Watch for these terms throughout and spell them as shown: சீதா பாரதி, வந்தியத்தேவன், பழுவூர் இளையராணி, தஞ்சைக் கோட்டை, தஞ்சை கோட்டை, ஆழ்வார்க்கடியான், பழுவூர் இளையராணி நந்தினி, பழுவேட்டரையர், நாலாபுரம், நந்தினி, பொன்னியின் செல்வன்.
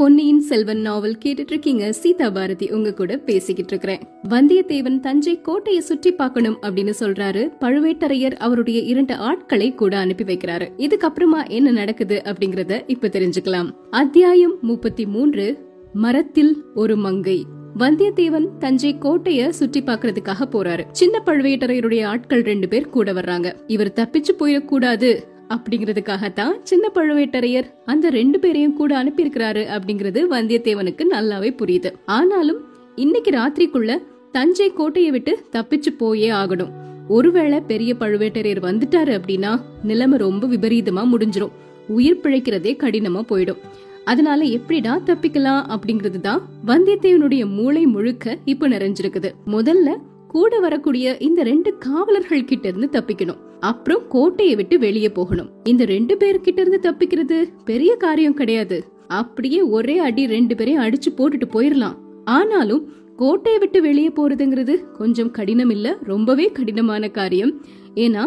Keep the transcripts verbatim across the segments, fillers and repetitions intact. பொன்னியின் செல்வன் நாவல் கேட்டுட்டு இருக்கீங்க. சீதா பாரதி உங்க கூட பேசிக்கிட்டு இருக்கிறேன். வந்தியத்தேவன் தஞ்சை கோட்டையை சுற்றி பார்க்கணும் அப்படின்னு சொல்றாரு. பழுவேட்டரையர் அவருடைய இரண்டு ஆட்களை கூட அனுப்பி வைக்கிறாரு. இதுக்கப்புறமா என்ன நடக்குது அப்படிங்கறத இப்ப தெரிஞ்சுக்கலாம். அத்தியாயம் முப்பத்தி மூன்று, மரத்தில் ஒரு மங்கை. வந்தியத்தேவன் தஞ்சை கோட்டைய சுற்றி பாக்குறதுக்காக போறாரு. சின்ன பழுவேட்டரையருடைய ஆட்கள் ரெண்டு பேர் கூட வர்றாங்க. இவர் தப்பிச்சு போயிடக்கூடாது அப்படிங்கறதுக்காகத்தான் சின்ன பழுவேட்டரையர் அந்த ரெண்டு பேரையும் கூட அனுப்பியிருக்கிறாரு அப்படிங்கறது வந்தியத்தேவனுக்கு நல்லாவே புரியுது. ஆனாலும் இன்னைக்கு ராத்திரிக்குள்ள தஞ்சை கோட்டையை விட்டு தப்பிச்சு போயே ஆகணும். ஒருவேளை பெரிய பழுவேட்டரையர் வந்துட்டாரு அப்படின்னா நிலைமை ரொம்ப விபரீதமா முடிஞ்சிடும். உயிர் பிழைக்கிறதே கடினமா போயிடும். அதனால எப்படிடா தப்பிக்கலாம் அப்படிங்கறதுதான் வந்தியத்தேவனுடைய மூளை முழுக்க இப்ப நிறைஞ்சிருக்குது. முதல்ல கூட வரக்கூடிய இந்த ரெண்டு காவலர்கள் கிட்ட இருந்து தப்பிக்கணும். அப்புறம் கோட்டையை விட்டு வெளியே போகணும். இந்த ரெண்டு பேர்கிட்ட இருந்து தப்பிக்கிறது பெரிய காரியம் கிடையாது. அப்படியே ஒரே அடி ரெண்டு பேரையும் அடிச்சு போட்டுட்டு போயிடலாம். ஆனாலும் கோட்டையை விட்டு வெளியே போறதுங்கிறது கொஞ்சம் கடினம் இல்ல, ரொம்பவே கடினமான காரியம். ஏன்னா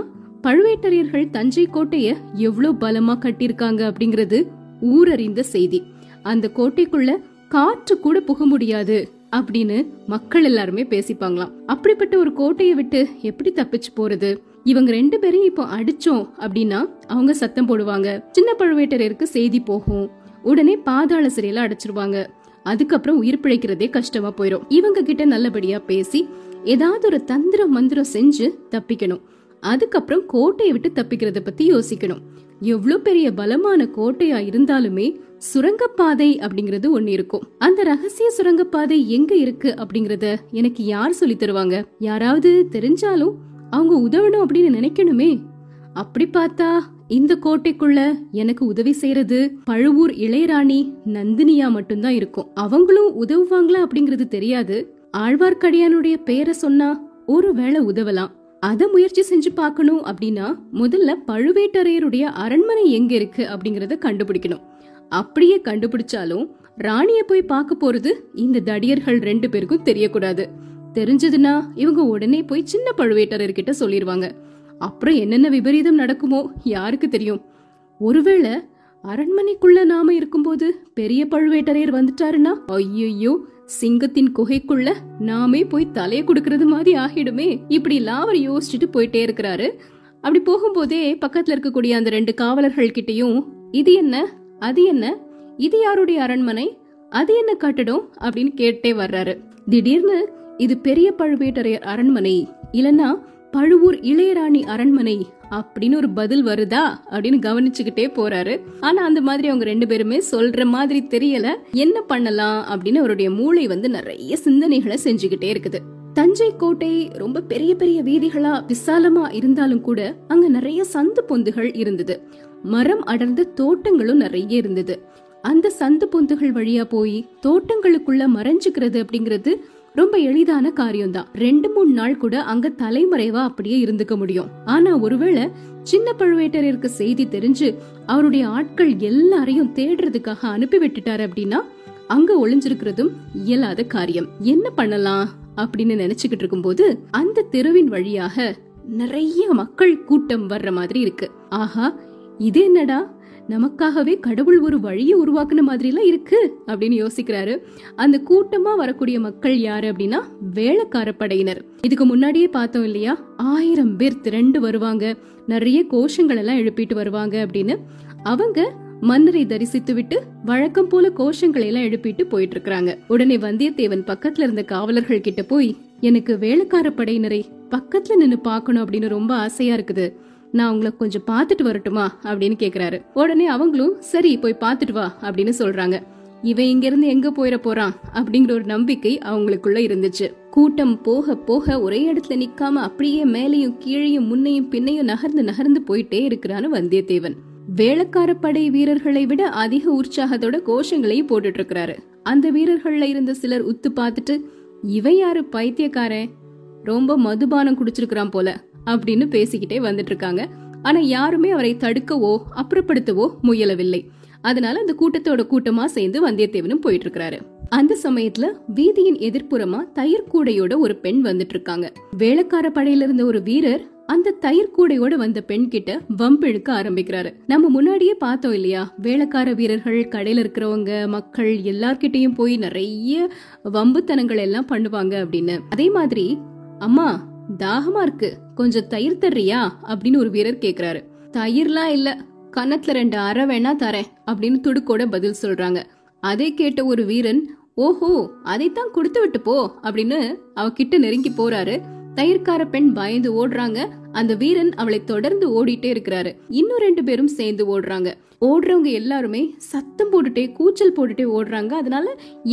பழுவேட்டரையர்கள் தஞ்சை கோட்டைய எவ்வளவு பலமா கட்டியிருக்காங்க அப்படிங்கறது ஊரறிந்த செய்தி. அந்த கோட்டைக்குள்ள காற்று கூட புக முடியாது அப்படின்னு மக்கள் எல்லாருமே பேசிப்பாங்களாம். அப்படிப்பட்ட ஒரு கோட்டையை விட்டு எப்படி தப்பிச்சு போறது? இவங்க ரெண்டு பேரையும் இப்போ அடிச்சோம் அப்படின்னா அவங்க சத்தம் போடுவாங்க, சின்ன பழுவேட்டரையருக்கு செய்தி போகும், உடனே பாதாள சிறையில அடைச்சிருவாங்க. அதுக்கப்புறம் உயிர் பிழைக்கிறதே கஷ்டமா போயிடும். இவங்க கிட்ட நல்லபடியா பேசி ஏதாவது ஒரு தந்திர மந்திரம் செஞ்சு தப்பிக்கணும். அதுக்கப்புறம் கோட்டையை விட்டு தப்பிக்கிறத பத்தி யோசிக்கணும். எவ்வளவு பெரிய பலமான கோட்டையா இருந்தாலுமே சுரங்கப்பாதை அப்படிங்கறது ஒண்ணு இருக்கும். அந்த ரகசிய சுரங்கப்பாதை எங்க இருக்கு அப்படிங்கறத எனக்கு யார் சொல்லி தருவாங்க? யாராவது தெரிஞ்சாலும் அவங்க உதவணும் அப்படின்னு நினைக்கணுமே. அப்படி பார்த்தா இந்த கோட்டைக்குள்ள எனக்கு உதவி செய்யறது பழுவூர் இளையராணி நந்தினியா மட்டும்தான் இருக்கும். அவங்களும் உதவுவாங்களா அப்படிங்கறது தெரியாது. ஆழ்வார்க்கடியானுடைய பெயரை சொன்னா ஒருவேளை உதவலாம். அத முயற்சி செஞ்சு பாக்கணும் அப்படின்னா முதல்ல பழுவேட்டரையருடைய அரண்மனை எங்க இருக்கு அப்படிங்கறத கண்டுபிடிக்கணும். அப்படியே கண்டுபிடிச்சாலும் ராணிய போய் பாக்க போறது இந்த தடியர்கள் ரெண்டு பேருக்கும் தெரியக்கூடாது. தெரிஞ்சதுன்னா இவங்க உடனே போய் சின்ன பழுவேட்டரர்கிட்ட சொல்லிடுவாங்க. அப்புறம் என்னென்ன விபரீதம் நடக்குமோ யாருக்கு தெரியும்? ஒருவேளை அரண்மனைக்குள்ள நாம இருக்கும்போது பெரிய பழுவேட்டரையர் வந்துட்டாருன்னா ஐயோ, சிங்கத்தின் குகைக்குள்ள நாமே போய் தலைய குடுக்கறது மாதிரி ஆகிடுமே. இப்படி லாவர் யோசிச்சுட்டு போயிட்டே இருக்கிறாரு. அப்படி போகும்போதே பக்கத்துல இருக்கக்கூடிய அந்த ரெண்டு காவலர்கள் கிட்டயும் இது என்ன, அது என்ன, இது யாருடைய அரண்மனை, அது என்ன கட்டடம் அப்படின்னு கேட்டே வர்றாரு. திடீர்னு இது பெரிய பழுவேட்டரையர் அரண்மனை இல்லனா பழுவூர் இளையராணி அரண்மனை அப்படின்னு ஒரு பதில் வருதா அப்படின்னு கவனிச்சுக்கிட்டே போறாரு. ஆனா அந்த மாதிரி அவங்க ரெண்டு பேருமே சொல்ற மாதிரி தெரியல. என்ன பண்ணலாம் அப்படின்னு அவருடைய மூளை வந்து நிறைய சிந்தனைகளை செஞ்சுக்கிட்டே இருக்குது. தஞ்சை கோட்டை ரொம்ப பெரிய பெரிய வீதிகளா விசாலமா இருந்தாலும் கூட அங்க நிறைய சந்து பொந்துகள் இருந்தது. மரம் அடர்ந்த தோட்டங்களும் நிறைய இருந்தது. அந்த சந்து பொந்துகள் வழியா போய் தோட்டங்களுக்குள்ள மறைஞ்சுக்கிறது அப்படிங்கறது ரொம்ப எளிதான காரியம்தான். ரெண்டு மூணு நாள் கூட அங்க தலைமறைவா அப்படியே இருந்துக்க முடியும். ஆனா ஒருவேளை சின்ன பழுவேட்டரையருக்கு செய்தி தெரிஞ்சு அவருடைய ஆட்கள் எல்லாரையும் தேடுறதுக்காக அனுப்பி விட்டுட்டாரு அப்படின்னா அங்க ஒளிஞ்சிருக்கிறதும் இயலாத காரியம். என்ன பண்ணலாம் அப்படின்னு நினைச்சுக்கிட்டு இருக்கும் போது அந்த தெருவின் வழியாக நிறைய மக்கள் கூட்டம் வர்ற மாதிரி இருக்கு. ஆஹா, இது என்னடா, நமக்காகவே கடவுள் ஒரு வழியை உருவாக்குன மாதிரிலாம் இருக்கு அப்படின்னு யோசிக்கிறாரு. அந்த கூட்டமா வரக்கூடிய மக்கள் யாரு அப்படின்னா வேலைக்கார படையினர். இதுக்கு முன்னாடியே பார்த்தோம் இல்லையா, ஆயிரம் பேர் திரண்டு வருவாங்க, நிறைய கோஷங்கள் எல்லாம் எழுப்பிட்டு வருவாங்க அப்படின்னு. அவங்க மன்னரை தரிசித்து விட்டு வழக்கம் போல கோஷங்களை எல்லாம் எழுப்பிட்டு போயிட்டு இருக்கிறாங்க. உடனே வந்தியத்தேவன் பக்கத்துல இருந்த காவலர்கள் கிட்ட போய், எனக்கு வேலைக்கார படையினரை பக்கத்துல நின்னு பாக்கணும் அப்படின்னு ரொம்ப ஆசையா இருக்குது, நான் உங்களை கொஞ்சம் பாத்துட்டு வரட்டுமா அப்படின்னு கேக்குறாரு. உடனே அவங்களும் சரி போய் பாத்துட்டு வா அப்படின்னு சொல்றாங்க. இவன் இங்க இருந்து எங்க போயிட போறான் அப்படிங்கிற ஒரு நம்பிக்கை அவங்களுக்குள்ள இருந்துச்சு. கூட்டம் போக போக ஒரே இடத்துல நிக்காம அப்படியே மேலையும் கீழையும் முன்னையும் பின்னையும் நகர்ந்து நகர்ந்து போயிட்டே இருக்கிறான்னு வந்தியத்தேவன். வேளக்கார படை வீரர்களை விட அதிக உற்சாகத்தோட கோஷங்களையும் போட்டுட்டு இருக்கிறாரு. அந்த வீரர்கள்ல இருந்த சிலர் உத்து பாத்துட்டு, இவன் யாரு பைத்தியக்காரன், ரொம்ப மதுபானம் குடிச்சிருக்கிறான் போல அப்படின்னு பேசிக்கிட்டே வந்துட்டு இருக்காங்க. ஆனா யாருமே அவரை தடுக்கவோ அப்புறப்படுத்தவோ முயலவில்லை. அதனால அந்த கூட்டத்தோட கூட்டமா சேர்ந்து வந்தியத்தேவனும் போயிட்டு இருக்கிறாரு. அந்த சமயத்துல வீதியின் எதிர்ப்புறமா தயிர் கூடையோட ஒரு பெண் வந்துட்டு இருக்காங்க. வேலைக்கார படையில இருந்த ஒரு வீரர் அந்த தயிர் கூடையோட வந்த பெண் கிட்ட வம்பிழுக்க ஆரம்பிக்கிறாரு. நம்ம முன்னாடியே பார்த்தோம் இல்லையா, வேலைக்கார வீரர்கள், கடையில இருக்கிறவங்க, மக்கள் எல்லார்கிட்டையும் போய் நிறைய வம்புத்தனங்கள் எல்லாம் பண்ணுவாங்க அப்படின்னு. அதே மாதிரி, அம்மா தாகமா இருக்கு, கொஞ்சம் தயிர் தர்றியா அப்படின்னு ஒரு வீரர் கேக்குறாரு. தயிர்லாம் இல்ல, கன்னத்துல ரெண்டு அரை வேணா தரேன் அப்படின்னு துடுக்கோட பதில் சொல்றாங்க. அதை கேட்ட ஒரு வீரன், ஓஹோ அதைத்தான் கொடுத்து விட்டு போ அப்படின்னு அவகிட்ட நெருங்கி போறாரு. தயிர்கார பெண் பயந்து ஓடுறாங்க. அந்த வீரன் அவளை தொடர்ந்து ஓடிட்டே இருக்கிறாரு. இன்னும் ரெண்டு பேரும் சேர்ந்து ஓடுறாங்க. ஓடுறவங்க எல்லாருமே சத்தம் போட்டுட்டே கூச்சல் போட்டுட்டே ஓடுறாங்க. அதனால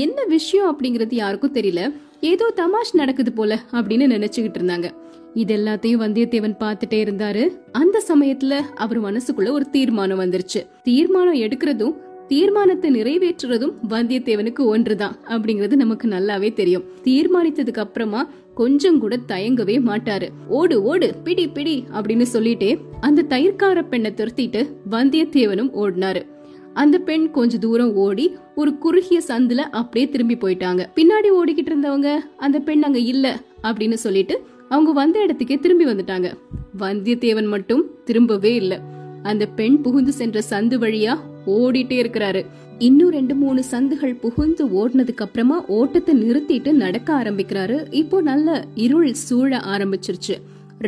என்ன விஷயம் அப்படிங்கறது யாருக்கும் தெரியல. ஏதோ தமாஷ் நடக்குது போல அப்படின்னு நினைச்சுக்கிட்டு இருந்தாங்க. இது எல்லாத்தையும் வந்தியத்தேவன் பாத்துட்டே இருந்தாரு. அந்த சமயத்துல அவர் மனசுக்குள்ள ஒரு தீர்மானம் வந்துருச்சு. தீர்மானம் எடுக்கிறதும் தீர்மானத்தை நிறைவேற்றுறதும் வந்தியத்தேவனுக்கு ஒன்றுதான் அப்படிங்கறது நமக்கு நல்லாவே தெரியும். தீர்மானித்ததுக்கு அப்புறமா கொஞ்சம் கூட தயங்கவே மாட்டாரு. ஓடு ஓடு, பிடி பிடி அப்படின்னு சொல்லிட்டே அந்த தயிர்கார பெண்ணை துரத்திட்டு வந்தியத்தேவனும் ஓடினாரு. அந்த பெண் கொஞ்ச தூரம் ஓடி ஒரு குறுகிய சந்துல அப்படியே திரும்பி போயிட்டாங்க. பின்னாடி ஓடிக்கிட்டு இருந்தவங்க அந்த பெண் அங்க இல்ல அப்படின்னு சொல்லிட்டு அவங்க வந்த இடத்துக்கே திரும்பி வந்துட்டாங்க. வந்தியத்தேவன் மட்டும் திரும்பவே இல்ல. அந்த பெண் புகுந்து சென்ற சந்து வழியா ஓடிட்டே இருக்கிறாரு. இன்னும் ரெண்டு மூணு சந்துகள் புகுந்து ஓடினதுக்கு அப்புறமா ஓட்டத்தை நிறுத்திட்டு நடக்க ஆரம்பிக்கிறாரு. இப்போ நல்ல இருள் சூழ ஆரம்பிச்சிருச்சு.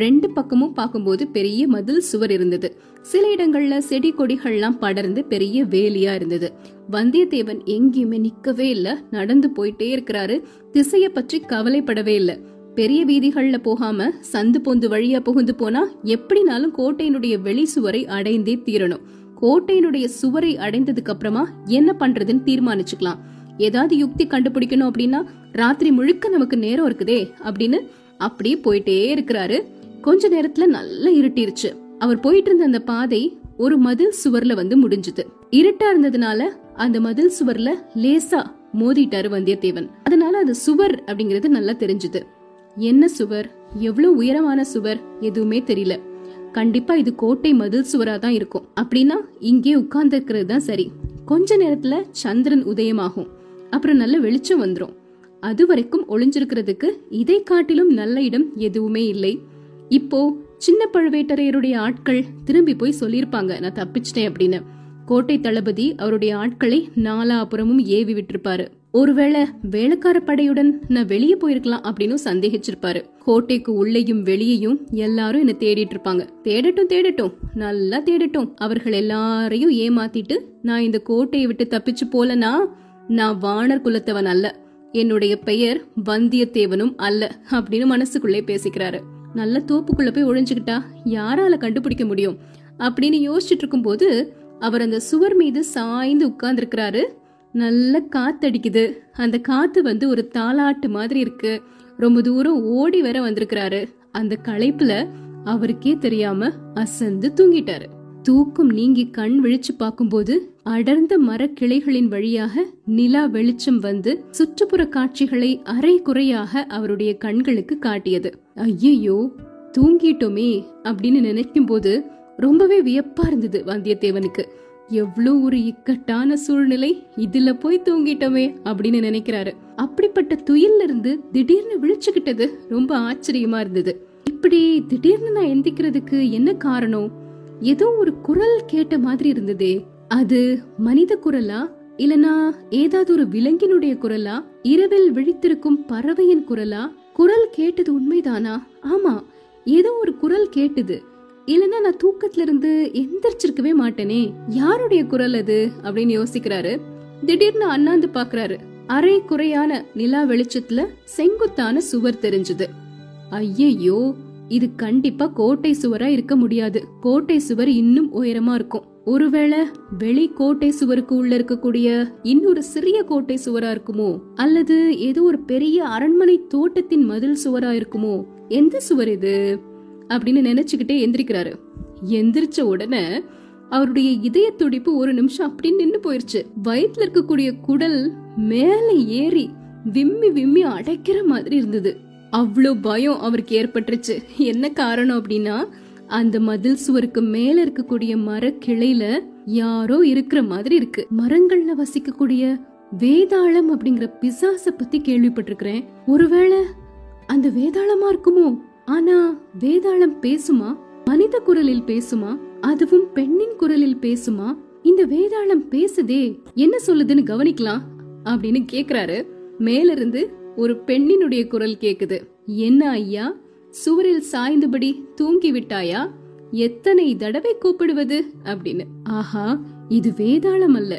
ரெண்டு பக்கமும் பார்க்கும்போது பெரிய மதில் சுவர் இருந்தது. சில இடங்கள்ல செடி கொடிகள்லாம் படர்ந்து பெரிய வேலியா இருந்தது. வந்தியத்தேவன் எங்கேயுமே நிக்கவே இல்ல, நடந்து போயிட்டே இருக்கிறாரு. திசைய பற்றி கவலைப்படவே இல்ல. பெரிய வீதிகள்ல போகாம சந்து பொந்து வழியா புகுந்து போனா எப்படினாலும் கோட்டையினுடைய வெளி சுவரை அடைந்தே தீரணும். கோட்டையினுடைய சுவரை அடைந்ததுக்கு அப்புறமா என்ன பண்றதுன்னு தீர்மானிச்சுக்கலாம். ஏதாவது யுக்தி கண்டுபிடிக்கணும் அப்படின்னா ராத்திரி முழுக்க நமக்கு நேரம் இருக்குதே அப்படின்னு அப்படியே போயிட்டே இருக்கிறாரு. கொஞ்ச நேரத்துல நல்லா இருட்டிருச்சு. அவர் போயிட்டு இருந்த அந்த பாதை ஒரு மதில் சுவர்ல வந்து முடிஞ்சது. இருட்டா இருந்ததுனால அந்த மதில் சுவர்ல லேசா மோதிட்டாரு வந்தியத்தேவன். அதனால அது சுவர் அப்படிங்கறது நல்லா தெரிஞ்சது. என்ன சுவர், எவ்வளவு உயரமான சுவர், எதுவுமே தெரியல. கண்டிப்பா இது கோட்டை மதில் சுவரா தான் இருக்கும். அப்படின்னா இங்கே உட்கார்ந்து இருக்கிறது தான் சரி. கொஞ்ச நேரத்துல சந்திரன் உதயமாகும். அப்புறம் நல்ல வெளிச்சம் வந்துரும். அது வரைக்கும் ஒளிஞ்சிருக்கிறதுக்கு இதை காட்டிலும் நல்ல இடம் எதுவுமே இல்லை. இப்போ சின்ன பழுவேட்டரையருடைய ஆட்கள் திரும்பி போய் சொல்லியிருப்பாங்க, நான் தப்பிச்சிட்டேன் அப்படின்னு. கோட்டை தளபதி அவருடைய ஆட்களை நாலாபுரமும் ஏவி விட்டிருப்பாரு. ஒருவேளை வேலைக்கார படையுடன் நான் வெளியே போயிருக்கலாம் அப்படின்னு சந்தேகிச்சிருப்பாரு. கோட்டைக்கு உள்ளேயும் வெளியேயும் எல்லாரும் என்ன தேடிட்டு இருப்பாங்க. தேடட்டும் தேடட்டும், நல்லா தேடட்டும். அவர்கள் எல்லாரையும் ஏமாத்திட்டு நான் இந்த கோட்டையை விட்டு தப்பிச்சு போலனா நான் வானர் குலத்தவன் அல்ல, என்னுடைய பெயர் வந்தியத்தேவனும் அல்ல அப்படின்னு மனசுக்குள்ளே பேசிக்கிறாரு. நல்ல தோப்புக்குள்ள போய் ஒழிஞ்சுக்கிட்டா யாரால கண்டுபிடிக்க முடியும் அப்படின்னு யோசிச்சுட்டு இருக்கும் போது அவர் அந்த சுவர் மீது சாய்ந்து உட்கார்ந்து இருக்கிறாரு. நல்ல காத்தடிக்குது. அந்த காத்து வந்து ஒரு தாலாட்டு மாதிரி இருக்கு. ரொம்ப தூரம் ஓடி வர வந்திருக்கிறாரு. அந்த களைப்புல அவருக்கே தெரியாம அசந்து தூங்கிட்டாரு. தூக்கம் நீங்கி கண் விழிச்சு பார்க்கும்போது அடர்ந்த மர கிளைகளின் வழியாக நிலா வெளிச்சம் வந்து சுற்றுப்புற காட்சிகளை அரை குறையாக அவருடைய கண்களுக்கு காட்டியது. ஐயோ தூங்கிட்டோமே அப்படின்னு நினைக்கும் போது ரொம்பவே வியப்பா இருந்தது வந்தியத்தேவனுக்கு. எவ்வளவு ஒரு இக்கட்டான சூழ்நிலை, இதுல போய் தூங்கிட்டோமே அப்படின்னு நினைக்கிறாரு. அப்படிப்பட்ட துயில இருந்து திடீர்னு விழிச்சுக்கிட்டது ரொம்ப ஆச்சரியமா இருந்தது. இப்படி திடீர்னு நான் எந்திக்கிறதுக்கு என்ன காரணம்? ஏதோ ஒரு குரல் கேட்ட மாதிரி இருந்ததே. அது மனித குரலா இல்லனா ஏதாவது ஒரு விலங்கினுடைய குரலா, இரவில் விழித்திருக்கும் பறவையின் குரலா? குரல் கேட்டது உண்மைதானா? ஆமா, ஏதோ ஒரு குரல் கேட்டது. இல்லைன்னா நான் தூக்கத்துல இருந்து எந்திரிச்சிருக்கவே மாட்டேனே. யாருடைய குரல் அது அப்படின்னு யோசிக்கிறாரு. திடீர்னு அண்ணாந்து பாக்குறாரு. அரை குறையான நிலா வெளிச்சத்துல செங்குத்தான சுவர் தெரிஞ்சது. ஐயோ, இது கண்டிப்பா கோட்டை சுவரா இருக்க முடியாது. கோட்டை சுவர் இன்னும் உயரமா இருக்கும். ஒருவேளை வெளி கோட்டை சுவருக்கு உள்ள இருக்கக்கூடிய இன்னொரு சிறிய கோட்டை சுவரா இருக்குமோ, அல்லது ஏதோ ஒரு பெரிய அரண்மனை தோட்டத்தின் மதில் சுவரா இருக்குமோ? எந்த சுவர் இது அப்படின்னு நினைச்சுக்கிட்டே எந்திரிக்கிறாரு. எந்திரிச்ச உடனே அவருடைய இதய துடிப்பு ஒரு நிமிஷம் அப்படி நின்னு போயிருச்சு. வயிற்றுல இருக்கக்கூடிய குடல் மேல ஏறி விம்மி விம்மி அடைக்கிற மாதிரி இருந்தது. அவ்வளோ பயம் அவருக்கு ஏற்பட்டுருச்சு. என்ன காரணம் அப்படின்னா அந்த மதில் சுவருக்கு மேல இருக்கக்கூடிய மர கிளையில யாரோ இருக்கிற மாதிரி இருக்கு. மரங்கள்ல வசிக்கக்கூடிய வேதாளம் அப்படிங்கிற பிசாசை பத்தி கேள்விப்பட்டிருக்கிறேன். ஒருவேளை அந்த வேதாளமா இருக்குமோ? ஆனா வேதாளம் பேசுமா? மனித குரலில் பேசுமா? அதுவும் பெண்ணின் குரலில் பேசுமா? இந்த வேதாளம் பேசுதே, என்ன சொல்லுதுன்னு கவனிக்கலாம் அப்படின்னு கேக்குறாரு. மேலிருந்து ஒரு பெண்ணினுடைய குரல் கேக்குது. என்ன ஐயா, சுவரில் சாய்ந்தபடி தூங்கி விட்டாயா? எத்தனை தடவை கூப்பிடுவது அப்படின்னு. ஆஹா, இது வேதாளம் அல்ல,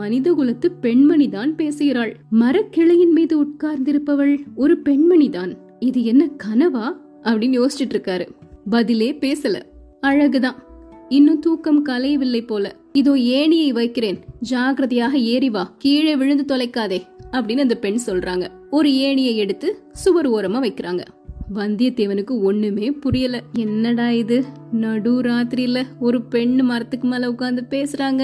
மனித குலத்து பெண்மணிதான் பேசுகிறாள். மரக்கிளையின் மீது உட்கார்ந்திருப்பவள் ஒரு பெண்மணிதான். இது என்ன கனவா அப்படின்னு யோசிச்சுட்டு இருக்காரு. பதிலே பேசல. அழகுதான், இன்னும் தூக்கம் கலையவில்லை போல. இதோ ஏணியை வைக்கிறேன், ஜாகிரதையாக ஏறிவா, கீழே விழுந்து தொலைக்காதே அப்படின்னு அந்த பெண் சொல்றாங்க. ஒரு ஏணியை எடுத்து சுவர் ஓரமா வைக்கிறாங்க. வந்தியத்தேவனுக்கு ஒண்ணுமே புரியல. என்னடா இது, நடு ராத்திரியில ஒரு பெண் மரத்துக்கு மேல உட்கார்ந்து பேசுறாங்க,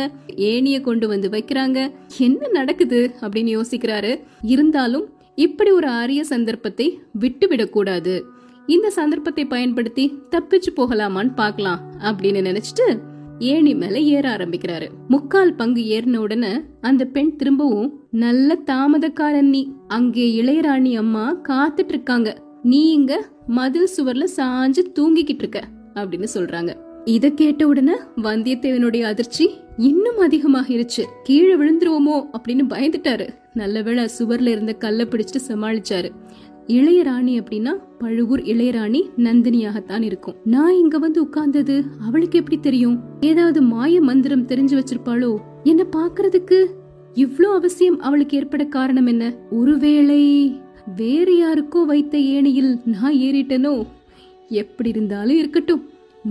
ஏணிய கொண்டு வந்து வைக்கிறாங்க, என்ன நடக்குது அப்படின்னு யோசிக்கிறாரு. இருந்தாலும் இப்படி ஒரு அரிய சந்தர்ப்பத்தை விட்டு விடக்கூடாது, இந்த சந்தர்ப்பத்தை பயன்படுத்தி தப்பிச்சு போகலாமான்னு பாக்கலாம் அப்படின்னு நினைச்சிட்டு ஏணி மேல ஏற ஆரம்பிக்கிறாரு. முக்கால் பங்கு ஏறின உடனே அந்த பெண் திரும்பவும், நல்ல தாமதக்காரன் நீ, அங்கே இளையராணி அம்மா காத்துட்டு இருக்காங்க, நீ இங்க மதில் சுவர்ல சாஞ்சு தூங்கிக்கிட்டு இருக்க அப்படின்னு சொல்றாங்க. இத கேட்ட உடனே வந்தியத்தேவனுடைய அதிர்ச்சி இன்னும் அதிகமாகிருச்சு. கீழே விழுந்துருவோமோ அப்படின்னு பயந்துட்டாரு. நல்லவேளை சுவர்ல இருந்த கல்ல பிடிச்சிட்டு சமாளிச்சாரு. இளையராணி அப்படின்னா பழுவூர் இளையராணி நந்தினியாகத்தான் இருக்கும். நான் இங்க வந்து உட்கார்ந்தது அவளுக்கு எப்படி தெரியும்? ஏதாவது மாய மந்திரம் தெரிஞ்சு வச்சிருப்பாளோ? என்ன பாக்குறதுக்கு இவ்ளோ அவசியம் அவளுக்கு ஏற்பட காரணம் என்ன? ஒருவேளை வேறு யாருக்கோ வைத்த ஏணியில் நான் ஏறிட்டனோ? எப்படி இருந்தாலும் இருக்கட்டும்,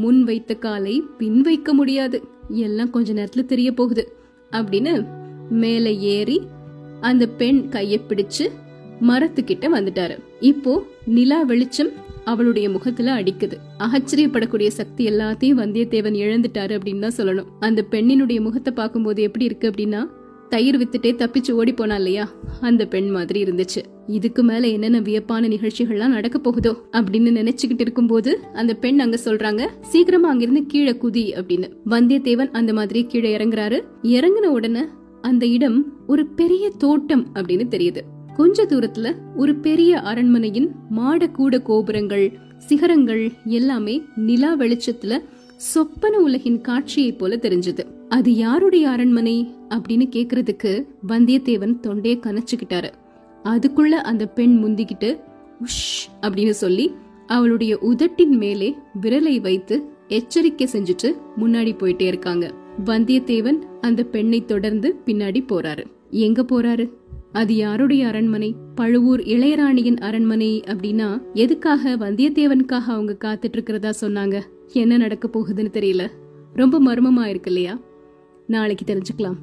முன் வைத்த காலை பின் வைக்க முடியாது, எல்லாம் கொஞ்ச நேரத்துல தெரிய போகுது அப்படின்னு மேலே ஏறி அந்த பெண் கையை பிடிச்சு மரத்துக்கிட்ட வந்துட்டாரு. இப்போ நிலா வெளிச்சம் அவளுடைய முகத்துல அடிக்குது. ஆச்சரியப்படக்கூடிய சக்தி எல்லாத்தையும் வந்தியத்தேவன் இழந்துட்டாரு அப்படின்னு தான் சொல்லணும். அந்த பெண்ணினுடைய முகத்தை பார்க்கும்போது எப்படி இருக்கு அப்படின்னா, தயிர் வித்துட்டே தப்பிச்சு ஓடி போனா இல்லையா, அந்த பெண் மாதிரி இருந்துச்சு. இதுக்கு மேல என்னென்ன வியப்பான நிகழ்ச்சிகள்லாம் நடக்க போகுதோ அப்படின்னு நினைச்சுக்கிட்டு இருக்கும் போது அந்த பெண் அங்க சொல்றாங்க, சீக்கிரமா அங்கிருந்து கீழே குதி அப்படின்னு. வந்தியத்தேவன் அந்த மாதிரி கீழே இறங்குறாரு. இறங்கின உடனே அந்த இடம் ஒரு பெரிய தோட்டம் அப்படின்னு தெரியுது. கொஞ்ச தூரத்துல ஒரு பெரிய அரண்மனையின் மாட கூட கோபுரங்கள், சிகரங்கள் எல்லாமே நிலா வெளிச்சத்துல சொப்பன உலகின் காட்சியை போல தெரிஞ்சது. அது யாருடைய அரண்மனை அப்படின்னு கேக்குறதுக்கு வந்தியத்தேவன் தொண்டைய கனச்சுக்கிட்டாரு. அதுக்குள்ள அந்த பெண் முந்திக்கிட்டு உஷ் அப்படின்னு சொல்லி அவளுடைய உதட்டின் மேலே விரலை வைத்து எச்சரிக்கை செஞ்சுட்டு முன்னாடி போயிட்டே இருக்காங்க. வந்தியத்தேவன் அந்த பெண்ணை தொடர்ந்து பின்னாடி போறாரு. எங்க போறாரு? அது யாருடைய அரண்மனை? பழுவூர் இளையராணியின் அரண்மனை அப்படின்னா எதுக்காக? வந்தியத்தேவனுக்காக அவங்க காத்துட்டு இருக்கிறதா சொன்னாங்க. என்ன நடக்க போகுதுன்னு தெரியல. ரொம்ப மர்மமா இருக்கு இல்லையா? நாளைக்கு தெரிஞ்சுக்கலாம்.